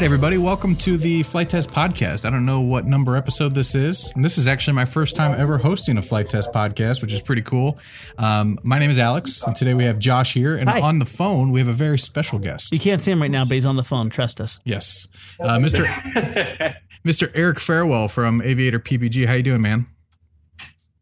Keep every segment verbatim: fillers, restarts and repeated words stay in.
right, everybody, welcome to the Flite Test podcast. I don't know what number episode this is. And this is actually my first time ever hosting a Flite Test podcast, which is pretty cool. Um, my name is Alex, and today we have Josh here. And Hi. On the phone, we have a very special guest. You can't see him right now, but he's on the phone. Trust us. Yes. Uh, Mister Mister Eric Farewell from Aviator P P G. How you doing, man?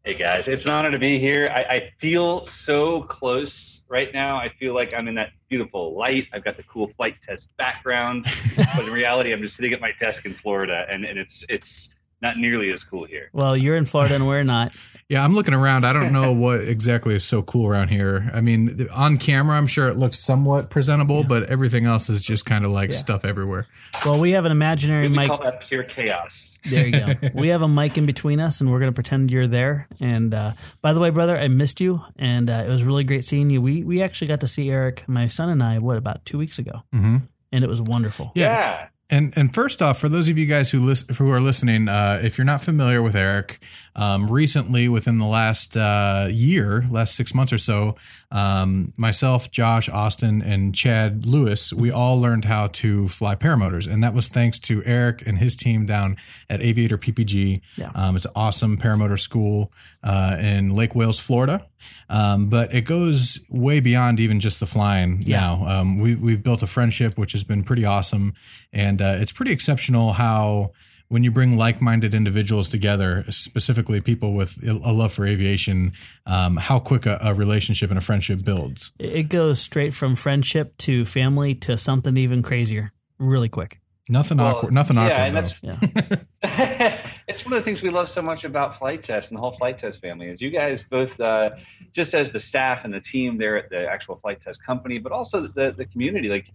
Hey, guys. It's an honor to be here. I, I feel so close right now. I feel like I'm in that beautiful light. I've got the cool Flite Test background, but in reality, I'm just sitting at my desk in Florida, and, and it's it's not nearly as cool here. Well, you're in Florida, and we're not. Yeah, I'm looking around. I don't know what exactly is so cool around here. I mean, on camera, I'm sure it looks somewhat presentable, yeah. But everything else is just kind of like yeah. stuff everywhere. Well, we have an imaginary we mic. We call that pure chaos. There you go. We have a mic in between us, and we're going to pretend you're there. And uh, by the way, brother, I missed you, and uh, it was really great seeing you. We we actually got to see Eric, my son, and I, what, about two weeks ago? Mm-hmm. And it was wonderful. Yeah. yeah. And and first off, for those of you guys who listen, who are listening, uh, if you're not familiar with Eric, um, recently, within the last uh, year, last six months or so, um, myself, Josh, Austin, and Chad Lewis, we all learned how to fly Paramotors. And that was thanks to Eric and his team down at Aviator P P G. Yeah. Um, it's an awesome paramotor school uh, in Lake Wales, Florida. Um, but it goes way beyond even just the flying yeah. now. Um, we, we've built a friendship, which has been pretty awesome. And And uh, it's pretty exceptional how when you bring like-minded individuals together, specifically people with a love for aviation, um, how quick a, a relationship and a friendship builds. It goes straight from friendship to family to something even crazier really quick. Nothing well, awkward. Nothing yeah, awkward. And that's, yeah. It's one of the things we love so much about Flite Test and the whole Flite Test family is you guys both, uh, just as the staff and the team there at the actual Flite Test company, but also the the community, like.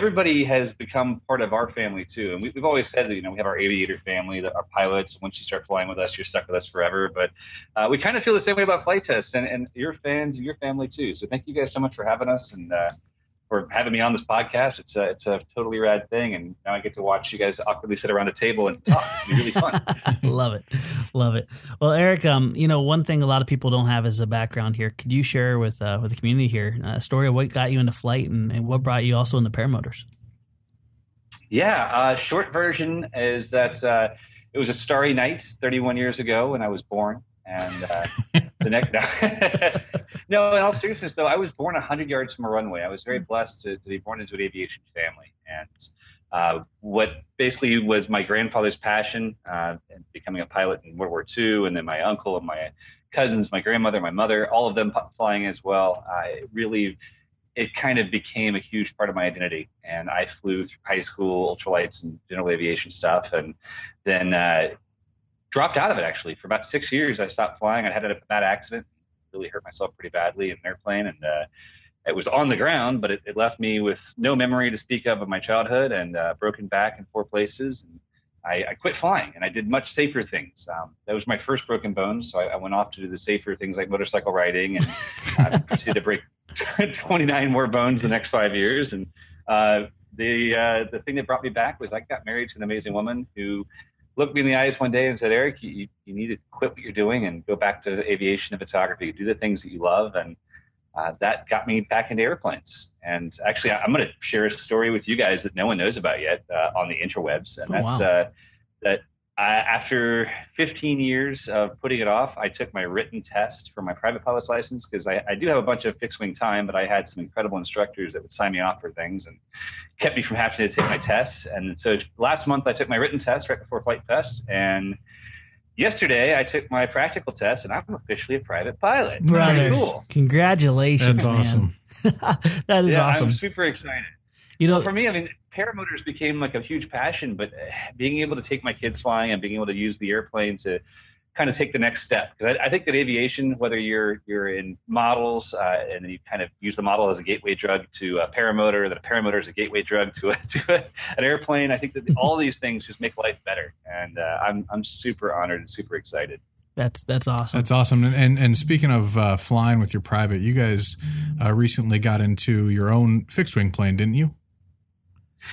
Everybody has become part of our family, too. And we, we've always said that, you know, we have our aviator family, that our pilots. Once you start flying with us, you're stuck with us forever. But uh, we kind of feel the same way about Flite Test and, and your fans and your family, too. So thank you guys so much for having us and uh, for having me on this podcast. It's a, it's a totally rad thing. And now I get to watch you guys awkwardly sit around a table and talk. It's going to be really fun. Love it. Love it. Well, Eric, um, you know, one thing a lot of people don't have is a background here. Could you share with uh, with the community here a story of what got you into flight and, and what brought you also into Paramotors? Yeah. Uh, short version is that uh, it was a starry night thirty-one years ago when I was born. And uh, the next, no. no, in all seriousness, though, I was born one hundred yards from a runway. I was very blessed to, to be born into an aviation family. And uh, what basically was my grandfather's passion, uh, in becoming a pilot in World War Two, and then my uncle and my cousins, my grandmother, my mother, all of them flying as well. Uh, it really, it kind of became a huge part of my identity. And I flew through high school, ultralights, and general aviation stuff. And then, uh, dropped out of it, actually. For about six years, I stopped flying. I had a bad accident, really hurt myself pretty badly in an airplane. And uh, it was on the ground, but it, it left me with no memory to speak of of my childhood and uh, broken back in four places. And I, I quit flying, and I did much safer things. Um, that was my first broken bone, so I, I went off to do the safer things like motorcycle riding, and I proceeded to break twenty-nine more bones the next five years. And uh, the uh, the thing that brought me back was I got married to an amazing woman who looked me in the eyes one day and said, Eric, you, you need to quit what you're doing and go back to aviation and photography. Do the things that you love. And uh, that got me back into airplanes. And actually, I'm going to share a story with you guys that no one knows about yet uh, on the interwebs. And that's oh, wow. uh, that I, after fifteen years of putting it off, I took my written test for my private pilot's license because I, I do have a bunch of fixed wing time, but I had some incredible instructors that would sign me off for things and kept me from having to take my tests. And so last month I took my written test right before Flite Fest, and yesterday I took my practical test, and I'm officially a private pilot. Brothers, cool. Congratulations! That's awesome. That is yeah, awesome. I'm super excited. You know, well, for me, I mean, paramotors became like a huge passion, but being able to take my kids flying and being able to use the airplane to kind of take the next step. Because I, I think that aviation, whether you're you're in models uh, and then you kind of use the model as a gateway drug to a paramotor, then a paramotor is a gateway drug to, a, to a, an airplane. I think that all these things just make life better. And uh, I'm I'm super honored and super excited. That's that's awesome. That's awesome. And and, and speaking of uh, flying with your private, you guys uh, recently got into your own fixed wing plane, didn't you?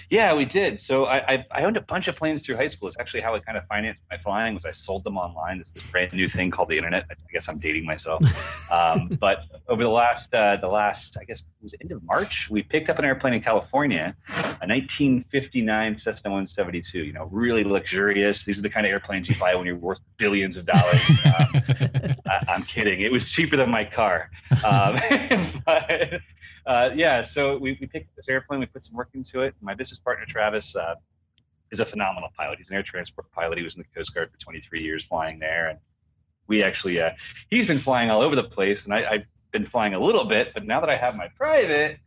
Yeah, we did. So I, I, I owned a bunch of planes through high school. It's actually how I kind of financed my flying was I sold them online. It's this brand new thing called the internet. I guess I'm dating myself. Um, but over the last, uh, the last, I guess it was the end of March, we picked up an airplane in California, a nineteen fifty-nine Cessna one seventy-two, you know, really luxurious. These are the kind of airplanes you buy when you're worth billions of dollars. Um, I, I'm kidding. It was cheaper than my car. Um, but uh, yeah, so we, we picked up this airplane. We put some work into it. My business partner, Travis, uh, is a phenomenal pilot. He's an air transport pilot. He was in the Coast Guard for twenty-three years flying there. And we actually, uh, he's been flying all over the place. And I, I've been flying a little bit, but now that I have my private,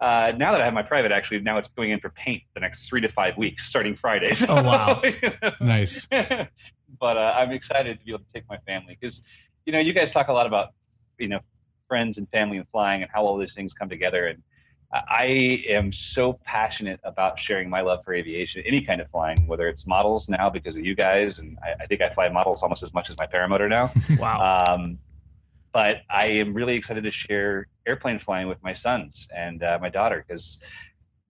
uh, now that I have my private, actually, now it's going in for paint the next three to five weeks, starting Friday. So, oh, wow. You know? Nice. But uh, I'm excited to be able to take my family because, you know, you guys talk a lot about, you know, friends and family and flying and how all those things come together. And I am so passionate about sharing my love for aviation, any kind of flying, whether it's models now because of you guys. And I, I think I fly models almost as much as my paramotor now. Wow. Um, but I am really excited to share airplane flying with my sons and uh, my daughter because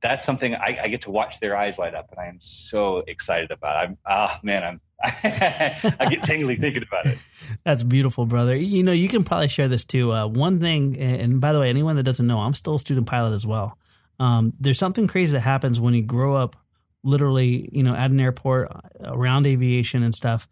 that's something I, I get to watch their eyes light up. And I am so excited about it. I'm, oh, man, I'm, I get tingly thinking about it. That's beautiful, brother. You know, you can probably share this too. Uh, one thing, and by the way, anyone that doesn't know, I'm still a student pilot as well. Um, there's something crazy that happens when you grow up literally, you know, at an airport around aviation and stuff.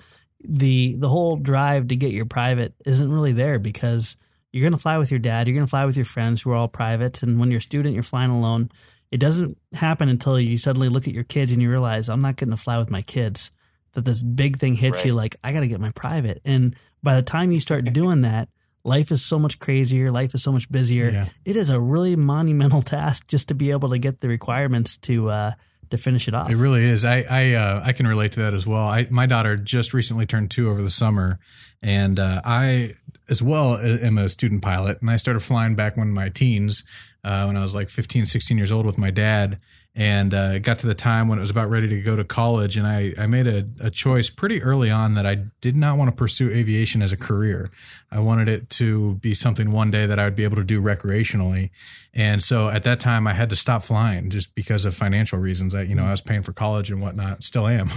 The the whole drive to get your private isn't really there because you're going to fly with your dad. You're going to fly with your friends who are all privates. And when you're a student, you're flying alone. It doesn't happen until you suddenly look at your kids and you realize I'm not getting to fly with my kids. That this big thing hits right. You like, I got to get my private. And by the time you start doing that, life is so much crazier. Life is so much busier. Yeah. It is a really monumental task just to be able to get the requirements to uh, to finish it off. It really is. I I, uh, I can relate to that as well. I, my daughter just recently turned two over the summer, and uh, I as well am a student pilot. And I started flying back when my teens, uh, when I was like fifteen, sixteen years old with my dad. And uh, it got to the time when it was about ready to go to college, and I, I made a, a choice pretty early on that I did not want to pursue aviation as a career. I wanted it to be something one day that I would be able to do recreationally. And so at that time, I had to stop flying just because of financial reasons. I, you know, I was paying for college and whatnot, still am.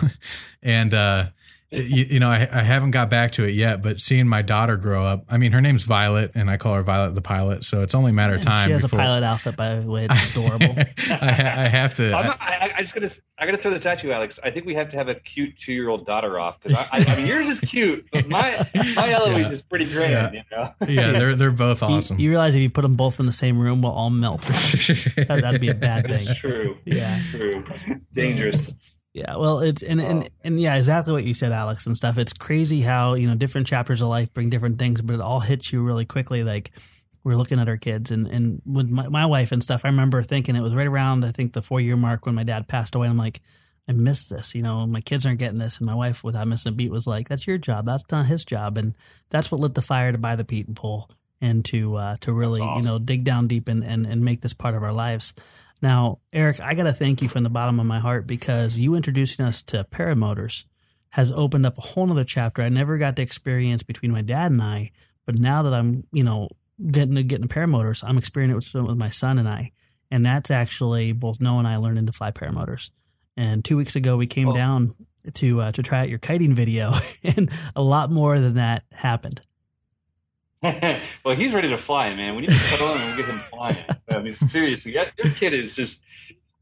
and uh, you, you know, I, I haven't got back to it yet, but seeing my daughter grow up, I mean, her name's Violet, and I call her Violet the Pilot, so it's only a matter of time. She has before, a pilot outfit, by the way. It's adorable. I, I have to. I'm not, I, I just gotta, I gotta throw this at you, Alex. I think we have to have a cute two-year-old daughter off, because I, I, I mean, yours is cute, but my my Eloise yeah. is pretty grand, yeah. You know? Yeah, they're they're both awesome. You, you realize if you put them both in the same room, we'll all melt. that, that'd be a bad thing. That's true. Yeah. It's true. Dangerous. Yeah, well, it's and, and and yeah, exactly what you said, Alex, and stuff. It's crazy how, you know, different chapters of life bring different things, but it all hits you really quickly. Like we're looking at our kids and, and with my, my wife and stuff, I remember thinking it was right around, I think, the four-year mark when my dad passed away. I'm like, I miss this. You know, my kids aren't getting this. And my wife, without missing a beat, was like, that's your job. That's not his job. And that's what lit the fire to buy the Pete and Pull and to uh, to really, awesome. You know, dig down deep and, and, and make this part of our lives. Now, Eric, I got to thank you from the bottom of my heart because you introducing us to Paramotors has opened up a whole other chapter I never got to experience between my dad and I. But now that I'm, you know, getting to getting to Paramotors, I'm experiencing it with my son and I. And that's actually both Noah and I learning to fly Paramotors. And two weeks ago, we came oh. down to uh, to try out your kiting video, and a lot more than that happened. Well, he's ready to fly, man. We need to settle in and we'll get him flying. I mean, seriously, your kid is just,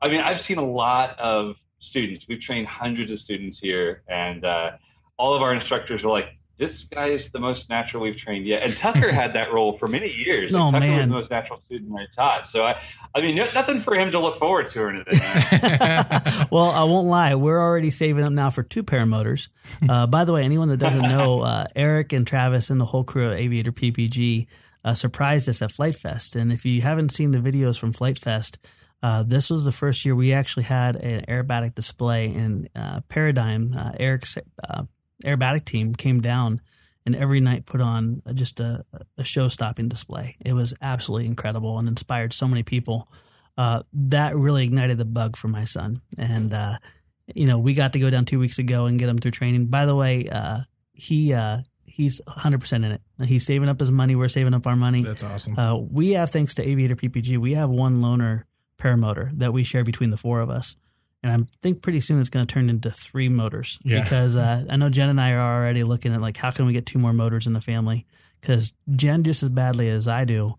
I mean, I've seen a lot of students. We've trained hundreds of students here, and uh, all of our instructors are like, this guy is the most natural we've trained yet. And Tucker had that role for many years. Oh, and Tucker man. was the most natural student I taught. So, I, I mean, no, nothing for him to look forward to or anything. Well, I won't lie. We're already saving up now for two Paramotors. Uh, by the way, anyone that doesn't know, uh, Eric and Travis and the whole crew at Aviator P P G uh, surprised us at Flite Fest. And if you haven't seen the videos from Flite Fest, uh, this was the first year we actually had an aerobatic display in uh, Paradigm. Uh, Eric's uh, aerobatic team came down and every night put on just a, a show-stopping display. It was absolutely incredible and inspired so many people. Uh, that really ignited the bug for my son. And, uh, you know, we got to go down two weeks ago and get him through training. By the way, uh, he uh, he's one hundred percent in it. He's saving up his money. We're saving up our money. That's awesome. Uh, we have, thanks to Aviator P P G, we have one loaner paramotor that we share between the four of us. And I think pretty soon it's going to turn into three motors yeah. because uh, I know Jen and I are already looking at, like, how can we get two more motors in the family? Because Jen, just as badly as I do,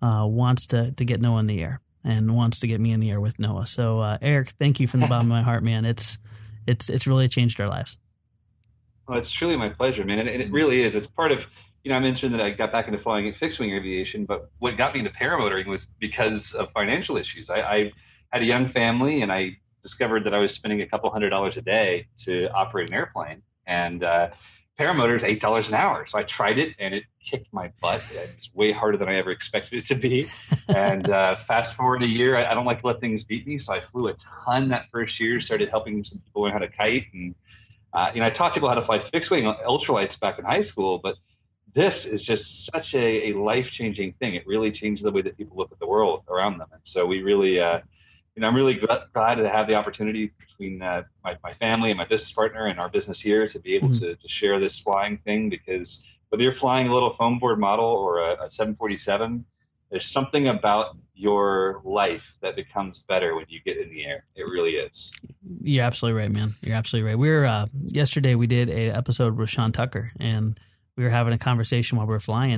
uh, wants to, to get Noah in the air and wants to get me in the air with Noah. So, uh, Eric, thank you from the bottom of my heart, man. It's it's it's really changed our lives. Well, it's truly my pleasure, man. And it really is. It's part of, you know, I mentioned that I got back into flying at fixed-wing aviation, but what got me into paramotoring was because of financial issues. I, I had a young family, and I discovered that I was spending a couple hundred dollars a day to operate an airplane. And uh, Paramotors, eight dollars an hour. So I tried it, and it kicked my butt. It's way harder than I ever expected it to be. And uh, fast forward a year, I, I don't like to let things beat me, so I flew a ton that first year, started helping some people learn how to kite, and Uh, you know, I taught people how to fly fixed-wing ultralights back in high school, but this is just such a, a life-changing thing. It really changed the way that people look at the world around them. And so we really, uh, you know, I'm really glad to have the opportunity between uh, my, my family and my business partner and our business here to be able mm-hmm. to, to share this flying thing, because whether you're flying a little foam board model or a, a seven forty-seven, there's something about your life that becomes better when you get in the air. It really is. You're absolutely right, man. You're absolutely right. We were, uh, yesterday we did an episode with Sean Tucker, and we were having a conversation while we were flying,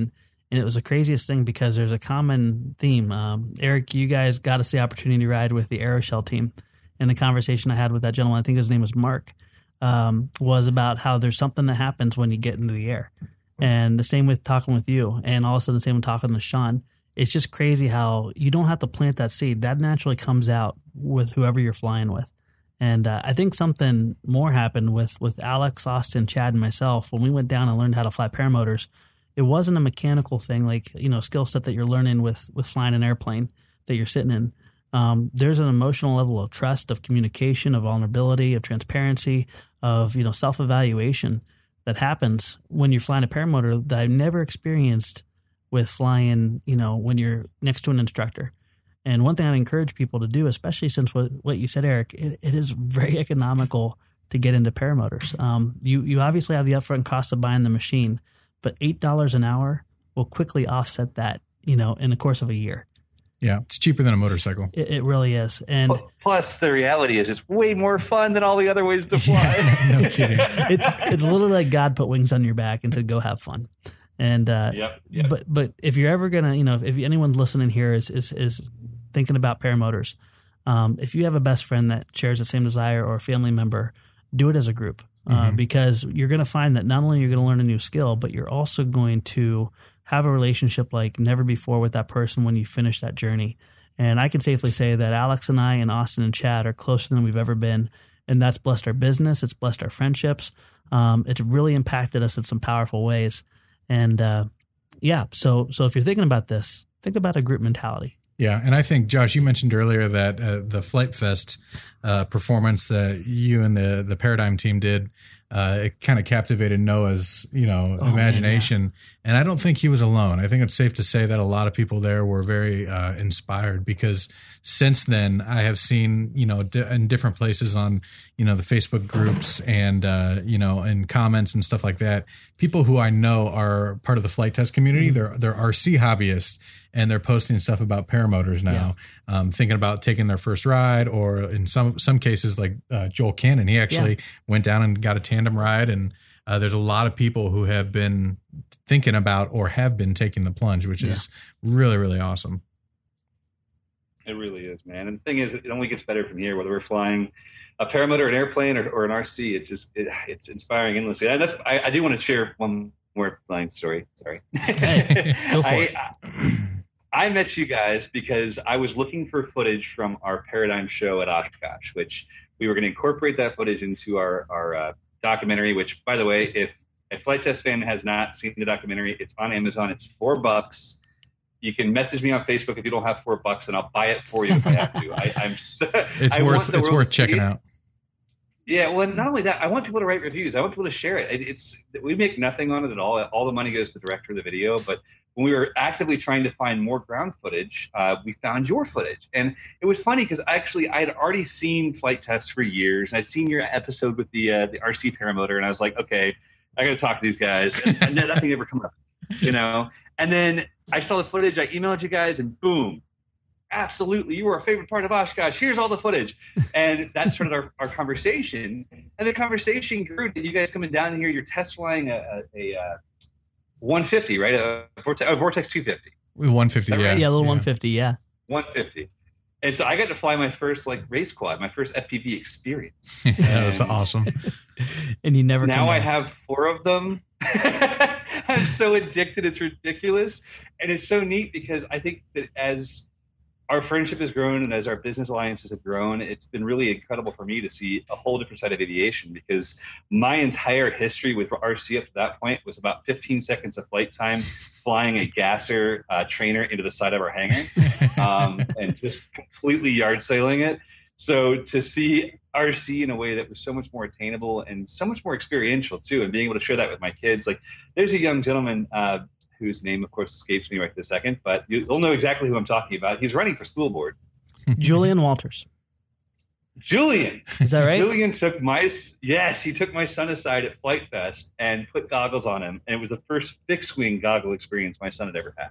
and it was the craziest thing because there's a common theme. Um, Eric, you guys got us the opportunity to ride with the AeroShell team, and the conversation I had with that gentleman, I think his name was Mark, um, was about how there's something that happens when you get into the air. And the same with talking with you, and also the same with talking with Sean. It's just crazy how you don't have to plant that seed. That naturally comes out with whoever you're flying with. And uh, I think something more happened with, with Alex, Austin, Chad, and myself. When we went down and learned how to fly paramotors, it wasn't a mechanical thing, like, you know, skill set that you're learning with, with flying an airplane that you're sitting in. Um, there's an emotional level of trust, of communication, of vulnerability, of transparency, of, you know, self-evaluation that happens when you're flying a paramotor that I've never experienced with flying, you know, when you're next to an instructor. And one thing I'd encourage people to do, especially since what, what you said, Eric, it, it is very economical to get into paramotors. Um, you, you obviously have the upfront cost of buying the machine, but eight dollars an hour will quickly offset that, you know, in the course of a year. Yeah, it's cheaper than a motorcycle. It, it really is. And plus, the reality is it's way more fun than all the other ways to fly. No kidding. It's, it's literally like God put wings on your back and said, go have fun. And, uh, yep, yep. but, but if you're ever going to, you know, if anyone listening here is, is, is thinking about paramotors, um, if you have a best friend that shares the same desire or a family member, do it as a group, uh, mm-hmm. because you're going to find that not only you're going to learn a new skill, but you're also going to have a relationship like never before with that person when you finish that journey. And I can safely say that Alex and I and Austin and Chad are closer than we've ever been. And that's blessed our business. It's blessed our friendships. Um, it's really impacted us in some powerful ways. And, uh, yeah, so so if you're thinking about this, think about a group mentality. Yeah, and I think, Josh, you mentioned earlier that uh, the Flite Fest uh, performance that you and the the Paradigm team did, uh, it kind of captivated Noah's, you know, oh, imagination. Man, yeah. And I don't think he was alone. I think it's safe to say that a lot of people there were very uh, inspired, because since then I have seen, you know, d- in different places on, you know, the Facebook groups and, uh, you know, and comments and stuff like that, people who I know are part of the Flite Test community, mm-hmm. they're, they're R C hobbyists. And they're posting stuff about paramotors now, yeah. um, thinking about taking their first ride, or in some some cases, like uh, Joel Cannon, he actually yeah. went down and got a tandem ride. And uh, there's a lot of people who have been thinking about or have been taking the plunge, which yeah. is really, really awesome. It really is, man. And the thing is, it only gets better from here, whether we're flying a paramotor, an airplane, or, or an R C. It's just it, it's inspiring endlessly. And that's I, I do want to share one more flying story. Sorry. Hey, go for I, it. I, I met you guys because I was looking for footage from our Paradigm show at Oshkosh, which we were going to incorporate that footage into our, our uh, documentary, which, by the way, if a Flite Test fan has not seen the documentary, it's on Amazon. It's four bucks. You can message me on Facebook if you don't have four bucks, and I'll buy it for you if I have to. I, I'm so, it's I worth, it's worth checking out. Yeah, well, not only that, I want people to write reviews. I want people to share it. it. It's we make nothing on it at all. All the money goes to the director of the video. But when we were actively trying to find more ground footage, uh, we found your footage. And it was funny because actually I had already seen Flite Tests for years. I'd seen your episode with the uh, the R C paramotor, and I was like, okay, I got to talk to these guys. And, and nothing ever come up, you know. And then I saw the footage. I emailed you guys, and boom. absolutely, you were a favorite part of Oshkosh. Here's all the footage. And that started our, our conversation. And the conversation grew to you guys coming down here. You're test flying a, a, a one fifty, right? A, a, Vortex, a Vortex two fifty. one fifty, yeah. Right? Yeah, a little yeah. one fifty, yeah. one fifty. And so I got to fly my first like race quad, my first F P V experience. Yeah, that's awesome. And you never now I out. have four of them. I'm so addicted, it's ridiculous. And it's so neat because I think that as our friendship has grown and as our business alliances have grown, it's been really incredible for me to see a whole different side of aviation, because my entire history with R C up to that point was about fifteen seconds of flight time flying a gasser uh, trainer into the side of our hangar um, and just completely yard sailing it. So to see R C in a way that was so much more attainable and so much more experiential too, and being able to share that with my kids. Like there's a young gentleman uh, whose name, of course, escapes me right this second, but you'll know exactly who I'm talking about. He's running for school board. Julian Walters. Julian. Is that right? Julian took my – yes, he took my son aside at Flite Fest and put goggles on him, and it was the first fixed-wing goggle experience my son had ever had.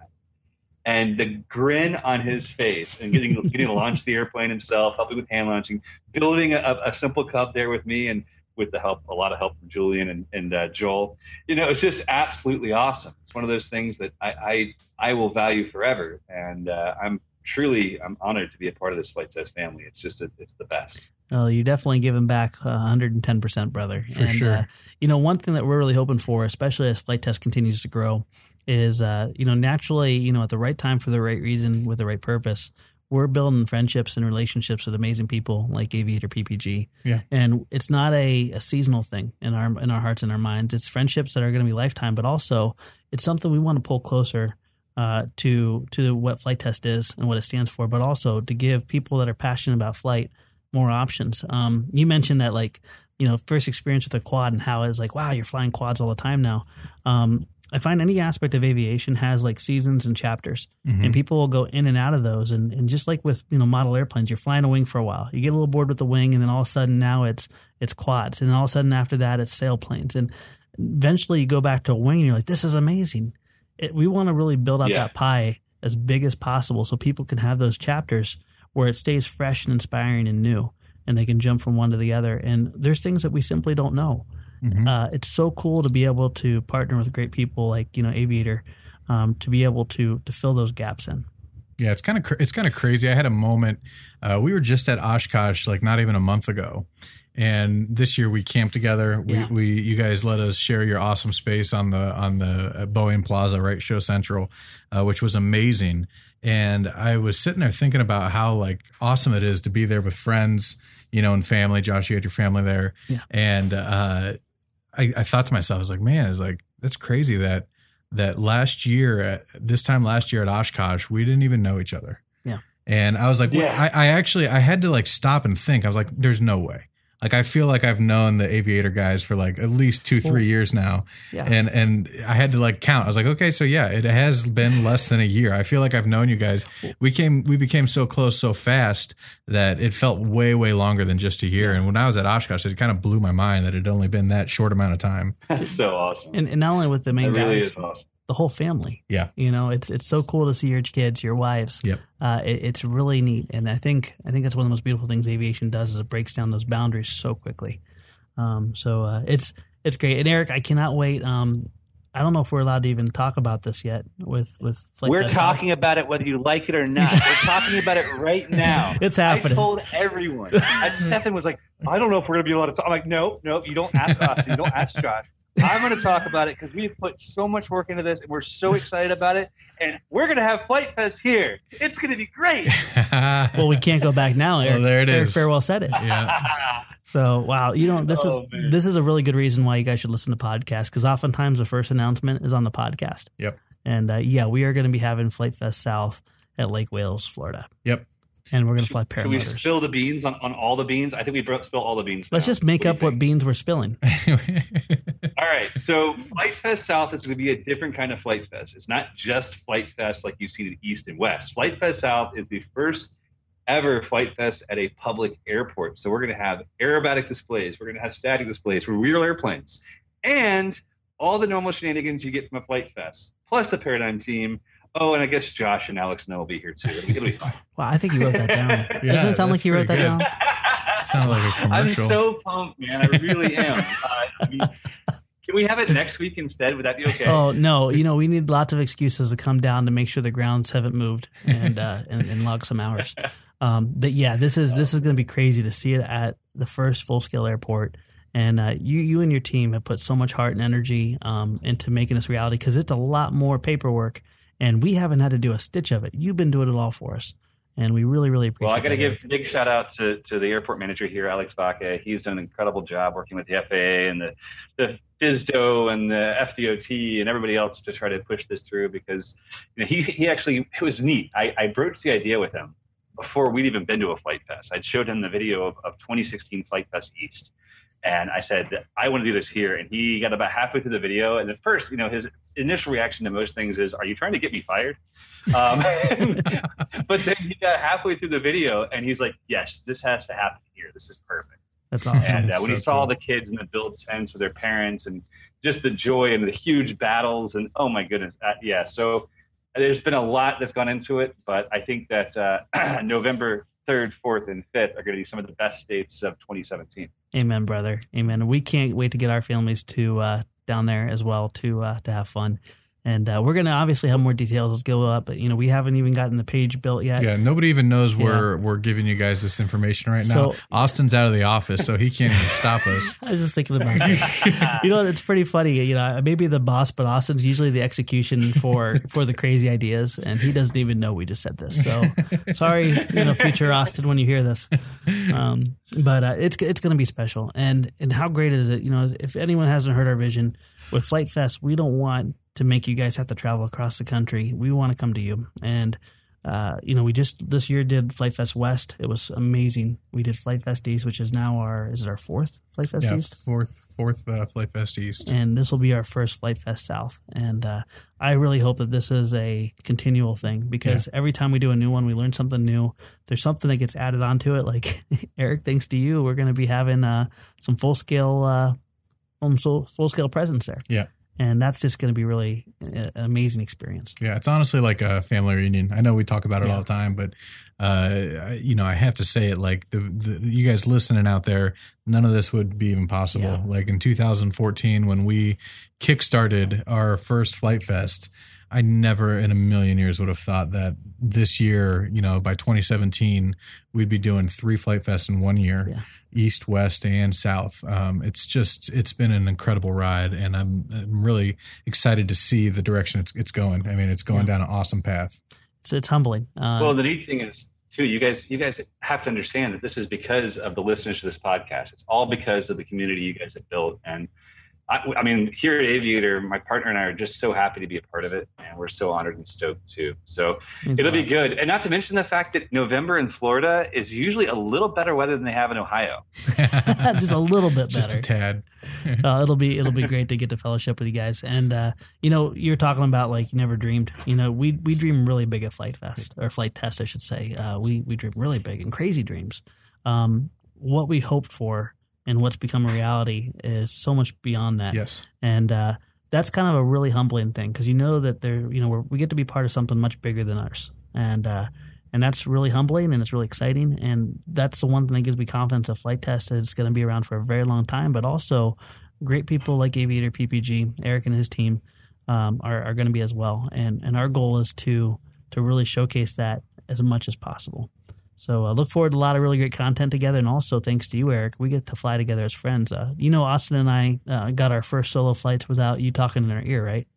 And the grin on his face and getting, getting to launch the airplane himself, helping with hand launching, building a, a simple cub there with me and with the help, a lot of help from Julian and, and uh, Joel. You know, it's just absolutely awesome. It's one of those things that I I, I will value forever. And uh, I'm truly, I'm honored to be a part of this Flite Test family. It's just, a, it's the best. Well, you're definitely giving back one hundred ten percent, brother. For and, sure. Uh, you know, one thing that we're really hoping for, especially as Flite Test continues to grow, is, uh, you know, naturally, you know, at the right time for the right reason with the right purpose, we're building friendships and relationships with amazing people like Aviator P P G. Yeah. And it's not a, a seasonal thing in our in our hearts and our minds. It's friendships that are going to be lifetime, but also it's something we want to pull closer uh, to to what Flite Test is and what it stands for, but also to give people that are passionate about flight more options. Um, you mentioned that, like, you know, first experience with a quad and how it's like, wow, you're flying quads all the time now. Um I find any aspect of aviation has like seasons and chapters, mm-hmm. and people will go in and out of those. And, and just like with, you know, model airplanes, you're flying a wing for a while, you get a little bored with the wing, and then all of a sudden now it's it's quads, and then all of a sudden after that it's sailplanes, and eventually you go back to a wing, and you're like, this is amazing. It, we want to really build up yeah. that pie as big as possible, so people can have those chapters where it stays fresh and inspiring and new, and they can jump from one to the other. And there's things that we simply don't know. Mm-hmm. Uh, it's so cool to be able to partner with great people like, you know, Aviator, um, to be able to to fill those gaps in. Yeah, it's kind of cr- it's kind of crazy. I had a moment. Uh, we were just at Oshkosh like not even a month ago, and this year we camped together. We, yeah. we you guys let us share your awesome space on the on the Boeing Plaza, right, Show Central, uh, which was amazing. And I was sitting there thinking about how like awesome it is to be there with friends, you know, and family. Josh, you had your family there, yeah. and uh, I, I thought to myself, I was like, man, it's like that's crazy that that last year, at, this time last year at Oshkosh, we didn't even know each other. Yeah, and I was like, well, yeah. I, I actually I had to like stop and think. I was like, there's no way. Like I feel like I've known the Aviator guys for like at least two, three years now, yeah. and and I had to like count. I was like, okay, so yeah, it has been less than a year. I feel like I've known you guys. We came, we became so close so fast that it felt way, way longer than just a year. And when I was at Oshkosh, it kind of blew my mind that it had only been that short amount of time. That's so awesome. And, and not only with the main that guys, really is awesome. The whole family. Yeah, you know, it's it's so cool to see your kids, your wives. Yep. Uh, it, it's really neat, and I think I think that's one of the most beautiful things aviation does is it breaks down those boundaries so quickly. Um, so uh, it's it's great. And Eric, I cannot wait. Um, I don't know if we're allowed to even talk about this yet. With with Flite we're Fest talking South. About it whether you like it or not. We're talking about it right now. It's happening. I told everyone. Stefan was like, I don't know if we're going to be allowed to talk. I'm like, no, no, you don't ask us. You don't ask Josh. I'm going to talk about it because we've put so much work into this, and we're so excited about it. And we're going to have Flite Fest here. It's going to be great. Well, we can't go back now. Eric, well, there it Eric is. Farewell said it. Yeah. So, wow, you know, this oh, is man. this is a really good reason why you guys should listen to podcasts, because oftentimes the first announcement is on the podcast. Yep. And uh, yeah, we are going to be having Flite Fest South at Lake Wales, Florida. Yep. And we're going to fly Paramotors. Can we spill the beans on, on all the beans? I think we spill all the beans. Let's now. just make what up what beans we're spilling. All right. So Flite Fest South is going to be a different kind of Flite Fest. It's not just Flite Fest like you've seen in East and West. Flite Fest South is the first ever Flite Fest at a public airport. So we're going to have aerobatic displays. We're going to have static displays. We're real airplanes. And all the normal shenanigans you get from a Flite Fest, plus the Paradigm team, Oh, and I guess Josh and Alex Snow will be here too. It'll be, it'll be fine. Wow, I think you wrote that down. Yeah, doesn't it sound like you wrote that good. down? Sound like a commercial. I'm so pumped, man. I really am. Uh, I mean, can we have it next week instead? Would that be okay? Oh, no. You know, we need lots of excuses to come down to make sure the grounds haven't moved and uh, and, and log some hours. Um, but yeah, this is this is going to be crazy to see it at the first full-scale airport. And uh, you you and your team have put so much heart and energy um, into making this reality, because it's a lot more paperwork. And we haven't had to do a stitch of it. You've been doing it all for us. And we really, really appreciate it. Well, I got to give a big shout out to, to the airport manager here, Alex Bakke. He's done an incredible job working with the F A A and the, the FISDO and the F D O T and everybody else to try to push this through, because you know, he, he actually, it was neat. I, I broached the idea with him before we'd even been to a Flite Fest. I'd showed him the video of, of twenty sixteen Flite Fest East. And I said, I want to do this here. And he got about halfway through the video. And at first, you know, his initial reaction to most things is, are you trying to get me fired? Um, but then he got halfway through the video and he's like, yes, this has to happen here. This is perfect. That's awesome. And uh, when so he saw cool. all the kids in the build tents with their parents and just the joy and the huge battles and oh my goodness. Uh, yeah. So there's been a lot that's gone into it, but I think that uh, November third, fourth, and fifth are going to be some of the best dates of twenty seventeen. Amen, brother. Amen. We can't wait to get our families to uh, down there as well to uh, to have fun. And uh, we're going to obviously have more details go up, but you know, we haven't even gotten the page built yet. Yeah, nobody even knows we're, yeah. we're giving you guys this information right now. So, Austin's out of the office, so he can't even stop us. I was just thinking about that. You know, it's pretty funny. You know, maybe the boss, but Austin's usually the execution for, for the crazy ideas, and he doesn't even know we just said this. So sorry, you know, future Austin, when you hear this. Um, but uh, it's it's going to be special. And, and how great is it? You know, if anyone hasn't heard our vision, with Flite Fest, we don't want to make you guys have to travel across the country. We want to come to you. And, uh, you know, we just this year did Flite Fest West. It was amazing. We did Flite Fest East, which is now our, is it our fourth Flite Fest yeah, East? fourth fourth uh, Flite Fest East. And this will be our first Flite Fest South. And uh, I really hope that this is a continual thing, because yeah. every time we do a new one, we learn something new. There's something that gets added onto it. Like, Eric, thanks to you, we're going to be having uh, some full-scale uh, full-scale presence there. Yeah. And that's just going to be really an amazing experience. Yeah, it's honestly like a family reunion. I know we talk about it yeah. all the time, but, uh, you know, I have to say it like the, the you guys listening out there, none of this would be even possible. Yeah. Like in two thousand fourteen, when we kickstarted our first Flite Fest, I never in a million years would have thought that this year, you know, by twenty seventeen, we'd be doing three Flite Fests in one year, yeah. East, West, and South. Um, it's just, it's been an incredible ride, and I'm, I'm really excited to see the direction it's, it's going. I mean, it's going yeah. down an awesome path. It's, it's humbling. Uh, well, the neat thing is, too, you guys, you guys have to understand that this is because of the listeners to this podcast. It's all because of the community you guys have built, and I, I mean, here at Aviator, my partner and I are just so happy to be a part of it, and we're so honored and stoked too. So it's it'll awesome. be good, and not to mention the fact that November in Florida is usually a little better weather than they have in Ohio. Just a little bit better, just a tad. uh, it'll be it'll be great to get to fellowship with you guys, and uh, you know, you're talking about like you never dreamed. You know, we we dream really big at Flite Fest or Flite Test, I should say. Uh, we we dream really big and crazy dreams. Um, what we hoped for. And what's become a reality is so much beyond that. Yes, and uh, that's kind of a really humbling thing, because you know that there, you know, we're, we get to be part of something much bigger than ours, and uh, and that's really humbling and it's really exciting, and that's the one thing that gives me confidence that Flite Test is going to be around for a very long time. But also, great people like Aviator P P G, Eric and his team um, are are going to be as well, and and our goal is to to really showcase that as much as possible. So I uh, look forward to a lot of really great content together. And also, thanks to you, Eric, we get to fly together as friends. Uh, you know, Austin and I uh, got our first solo flights without you talking in our ear, right?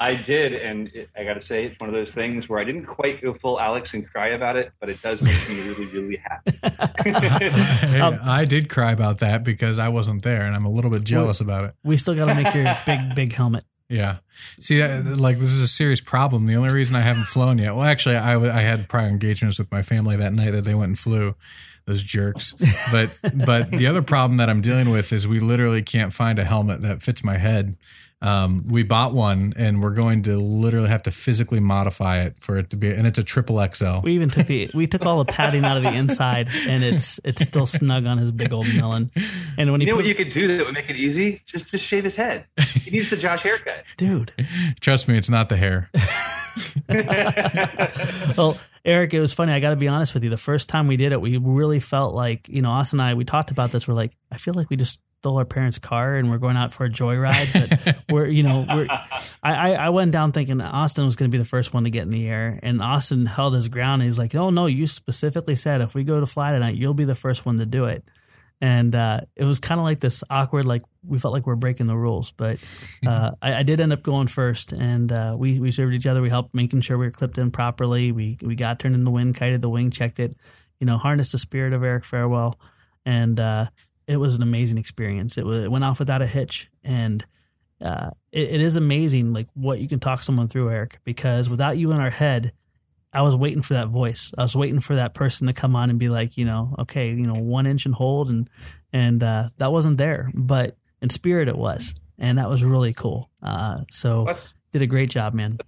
I did. And it, I got to say, it's one of those things where I didn't quite go full Alex and cry about it, but it does make me really, really happy. I, I did cry about that because I wasn't there, and I'm a little bit jealous about it. We still got to make your big, big helmet. Yeah. See, like, this is a serious problem. The only reason I haven't flown yet. Well, actually, I, w- I had prior engagements with my family that night that they went and flew. Those jerks. But but the other problem that I'm dealing with is we literally can't find a helmet that fits my head. Um, we bought one, and we're going to literally have to physically modify it for it to be, and it's a triple X L. We even took the we took all the padding out of the inside, and it's it's still snug on his big old melon. And when you he know put, what you could do that would make it easy, just just shave his head. He needs the Josh haircut, dude. Trust me, it's not the hair. Well, Eric, it was funny. I got to be honest with you. The first time we did it, we really felt like, you know, us and I, we talked about this. We're like, I feel like we just stole our parents' car and we're going out for a joyride. But we're, you know, we're, I, I went down thinking Austin was going to be the first one to get in the air, and Austin held his ground. And he's like, oh no, you specifically said if we go to fly tonight, you'll be the first one to do it. And uh, it was kind of like this awkward, like we felt like we we're breaking the rules, but uh, I, I did end up going first, and uh, we, we served each other. We helped making sure we were clipped in properly. We, we got turned in the wind, kited the wing, checked it, you know, harnessed the spirit of Eric Farewell. And uh, it was an amazing experience. It, was, it went off without a hitch, and uh, it, it is amazing. Like what you can talk someone through, Eric, because without you in our head, I was waiting for that voice. I was waiting for that person to come on and be like, you know, okay, you know, one inch and hold. And, and, uh, that wasn't there, but in spirit it was, and that was really cool. Uh, so that's, did a great job, man.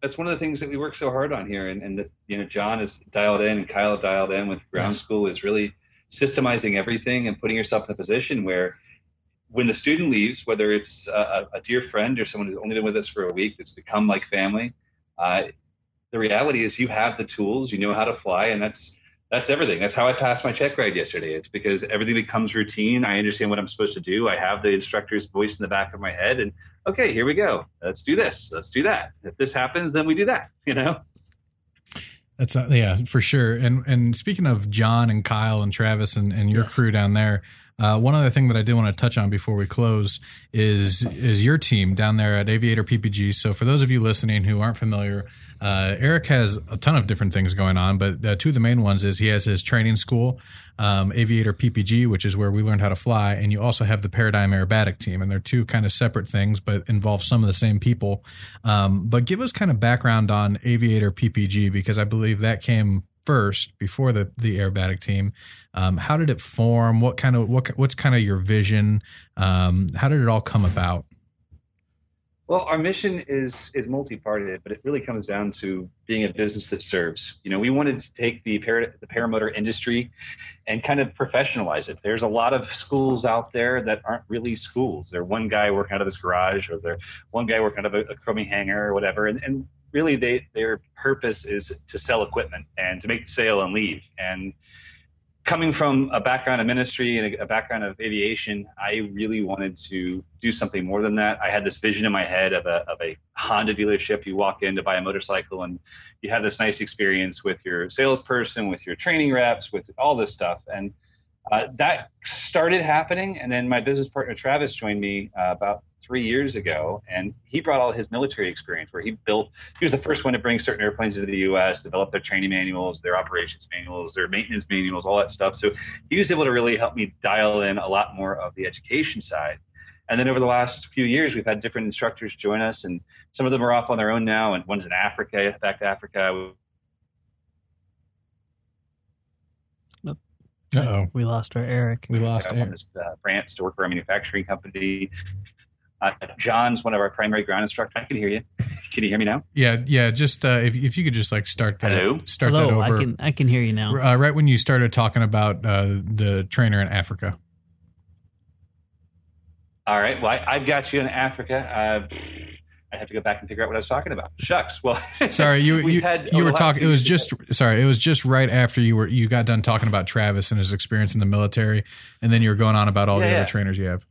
That's one of the things that we work so hard on here. And, and, the, you know, John is dialed in and Kyle dialed in with ground yes. school is really systemizing everything and putting yourself in a position where when the student leaves, whether it's a, a dear friend or someone who's only been with us for a week, that's become like family, uh, the reality is you have the tools, you know how to fly, and that's that's everything. That's how I passed my check ride yesterday. It's because everything becomes routine. I understand what I'm supposed to do. I have the instructor's voice in the back of my head, and okay, here we go. Let's do this. Let's do that. If this happens, then we do that, you know? That's, uh, yeah, for sure. And and speaking of John and Kyle and Travis and, and your yes. crew down there, Uh, one other thing that I did want to touch on before we close is is your team down there at Aviator P P G. So for those of you listening who aren't familiar, uh, Eric has a ton of different things going on, but uh, two of the main ones is he has his training school, um, Aviator P P G, which is where we learned how to fly, and you also have the Paradigm Aerobatic Team, and they're two kind of separate things but involve some of the same people. Um, but give us kind of background on Aviator P P G, because I believe that came first before the, the aerobatic team. Um, how did it form? What kind of, what, what's kind of your vision? Um, how did it all come about? Well, our mission is, is multi-parted, but it really comes down to being a business that serves. You know, we wanted to take the para, the paramotor industry and kind of professionalize it. There's a lot of schools out there that aren't really schools. They're one guy working out of his garage, or they're one guy working out of a, a crummy hangar or whatever. And, and, really they, their purpose is to sell equipment and to make the sale and leave. And coming from a background of ministry and a background of aviation, I really wanted to do something more than that. I had this vision in my head of a, of a Honda dealership. You walk in to buy a motorcycle and you have this nice experience with your salesperson, with your training reps, with all this stuff. And uh, that started happening. And then my business partner, Travis, joined me uh, about three years ago, and he brought all his military experience where he built, he was the first one to bring certain airplanes into the U S, develop their training manuals, their operations manuals, their maintenance manuals, all that stuff. So he was able to really help me dial in a lot more of the education side. And then over the last few years, we've had different instructors join us, and some of them are off on their own now. And one's in Africa, back to Africa. Uh-oh. We lost our Eric. We lost Eric. One is uh, France to work for a manufacturing company. Uh, John's one of our primary ground instructors. I can hear you. Can you hear me now? Yeah, yeah. Just uh, if if you could just like start that. Hello? Start Hello, that over. I can I can hear you now. Uh, right when you started talking about uh, the trainer in Africa. All right. Well, I, I've got you in Africa. Uh, I have to go back and figure out what I was talking about. Shucks. Well, sorry, you you, had, you were talking. It was just sorry. It was just right after you were you got done talking about Travis and his experience in the military, and then you were going on about all yeah, the yeah. other trainers you have.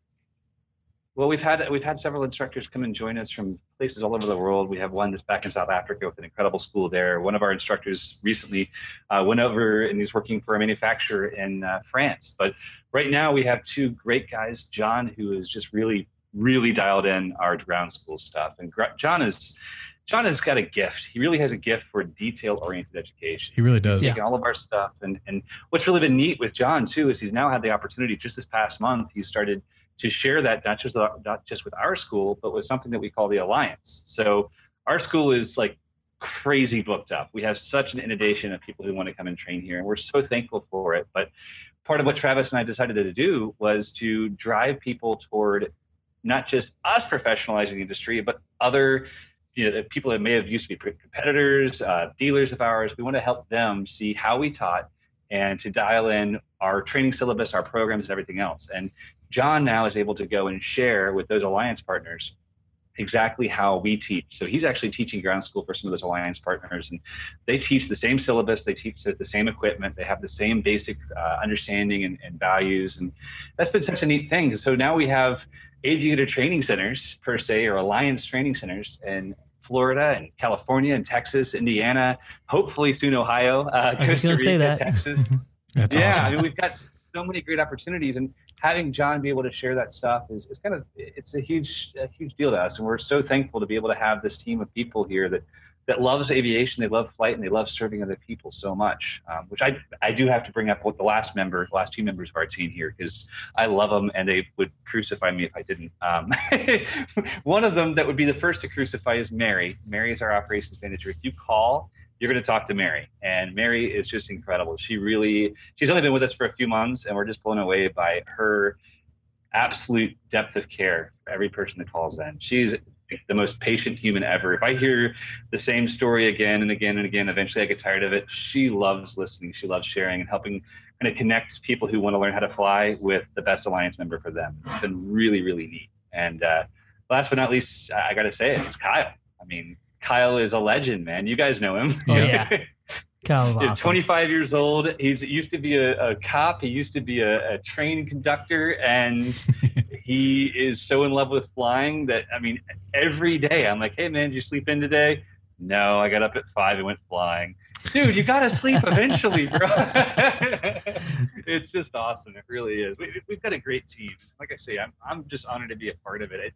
Well, we've had we've had several instructors come and join us from places all over the world. We have one that's back in South Africa with an incredible school there. One of our instructors recently uh, went over and he's working for a manufacturer in uh, France. But right now we have two great guys, John, who is just really, really dialed in our ground school stuff. And gr- John is John has got a gift. He really has a gift for detail-oriented education. He really does. He's taking yeah. all of our stuff. And, and what's really been neat with John, too, is he's now had the opportunity just this past month, he started – to share that not just not just with our school, but with something that we call the Alliance. So our school is like crazy booked up. We have such an inundation of people who want to come and train here, and we're so thankful for it. But part of what Travis and I decided to do was to drive people toward not just us professionalizing the industry, but other you know, people that may have used to be competitors, uh, dealers of ours. We want to help them see how we taught and to dial in our training syllabus, our programs, and everything else. And John now is able to go and share with those alliance partners exactly how we teach. So he's actually teaching ground school for some of those alliance partners, and they teach the same syllabus, they teach the same equipment, they have the same basic uh, understanding and, and values, and that's been such a neat thing. So now we have aviator training centers per se, or alliance training centers, and Florida and California and Texas, Indiana, hopefully soon Ohio, uh, Costa Rica, say that. Texas. That's yeah, awesome. I mean, we've got so many great opportunities, and having John be able to share that stuff is, is kind of, it's a huge, a huge deal to us. And we're so thankful to be able to have this team of people here that, that loves aviation, they love flight, and they love serving other people so much, um, which I, I do have to bring up with the last member, last two members of our team here, because I love them and they would crucify me if I didn't. Um, one of them that would be the first to crucify is Mary. Mary is our operations manager. If you call, you're going to talk to Mary, and Mary is just incredible. She really, she's only been with us for a few months, and we're just blown away by her absolute depth of care for every person that calls in. She's the most patient human ever. If I hear the same story again and again and again, eventually I get tired of it. She loves listening. She loves sharing and helping kind of connect people who want to learn how to fly with the best alliance member for them. It's been really, really neat. And uh, last but not least, I got to say it, it's Kyle. I mean, Kyle is a legend, man. You guys know him. Oh, yeah. Kyle's awesome. twenty-five years old. He's used to be a, a cop. He used to be a, a train conductor, and he is so in love with flying that, I mean, every day I'm like, hey, man, did you sleep in today? No, I got up at five and went flying. Dude, you got to sleep eventually, bro. It's just awesome. It really is. We, we've got a great team. Like I say, I'm, I'm just honored to be a part of it. It,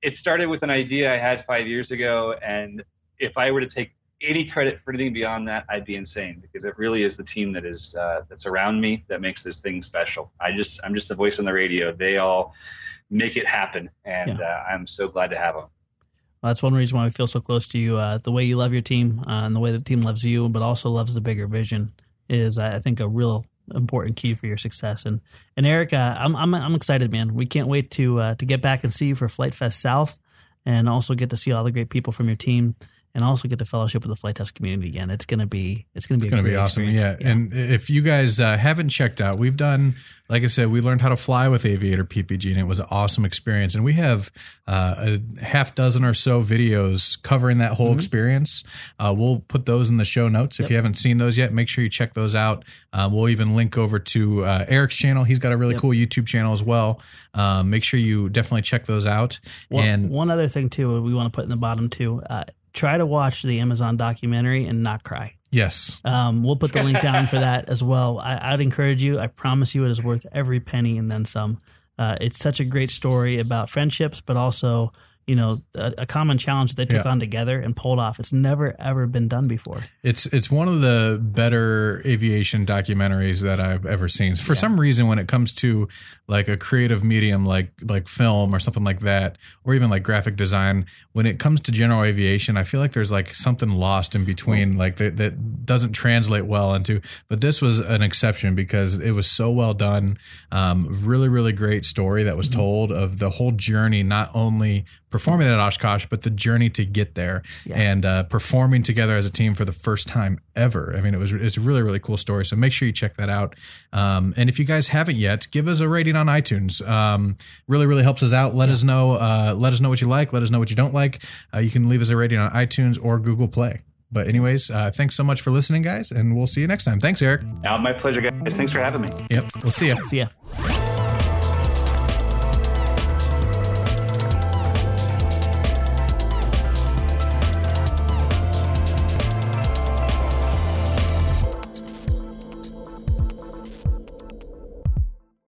it started with an idea I had five years ago, and if I were to take any credit for anything beyond that, I'd be insane, because it really is the team that is uh, that's around me that makes this thing special. I just I'm just the voice on the radio. They all make it happen, and yeah. uh, I'm so glad to have them. Well, that's one reason why we feel so close to you. Uh, the way you love your team uh, and the way the team loves you, but also loves the bigger vision, is I think a real important key for your success. And and Eric, uh, I'm, I'm I'm excited, man. We can't wait to uh, to get back and see you for Flite Fest South, and also get to see all the great people from your team. And also get to fellowship with the Flite Test community again. It's gonna be it's gonna be it's a gonna be awesome. Yeah. yeah, and if you guys uh, haven't checked out, we've done, like I said, we learned how to fly with Aviator P P G, and it was an awesome experience. And we have uh, a half dozen or so videos covering that whole mm-hmm. experience. Uh, we'll put those in the show notes. Yep. If you haven't seen those yet, make sure you check those out. Um, we'll even link over to uh, Eric's channel. He's got a really yep. cool YouTube channel as well. Um, make sure you definitely check those out. One, and one other thing too, we want to put in the bottom too. Uh, Try to watch the Amazon documentary and not cry. Yes. Um, we'll put the link down for that as well. I, I'd encourage you. I promise you it is worth every penny and then some. Uh, it's such a great story about friendships, but also, you know, a, a common challenge they took yeah. on together and pulled off. It's never, ever been done before. It's it's one of the better aviation documentaries that I've ever seen. For yeah. some reason, when it comes to like a creative medium like like film or something like that, or even like graphic design, when it comes to general aviation, I feel like there's like something lost in between, like that, that doesn't translate well into. But this was an exception because it was so well done. Um, really, really great story that was told of the whole journey, not only performing at Oshkosh, but the journey to get there yeah. and uh, performing together as a team for the first time ever. I mean, it was it's a really, really cool story. So make sure you check that out. Um, and if you guys haven't yet, give us a rating on iTunes. Um, really, really helps us out. Let yeah. us know. Uh, let us know what you like. Let us know what you don't like. Uh, you can leave us a rating on iTunes or Google Play. But anyways, uh, thanks so much for listening, guys. And we'll see you next time. Thanks, Eric. Oh, my pleasure, guys. Thanks for having me. Yep. We'll see you. See ya.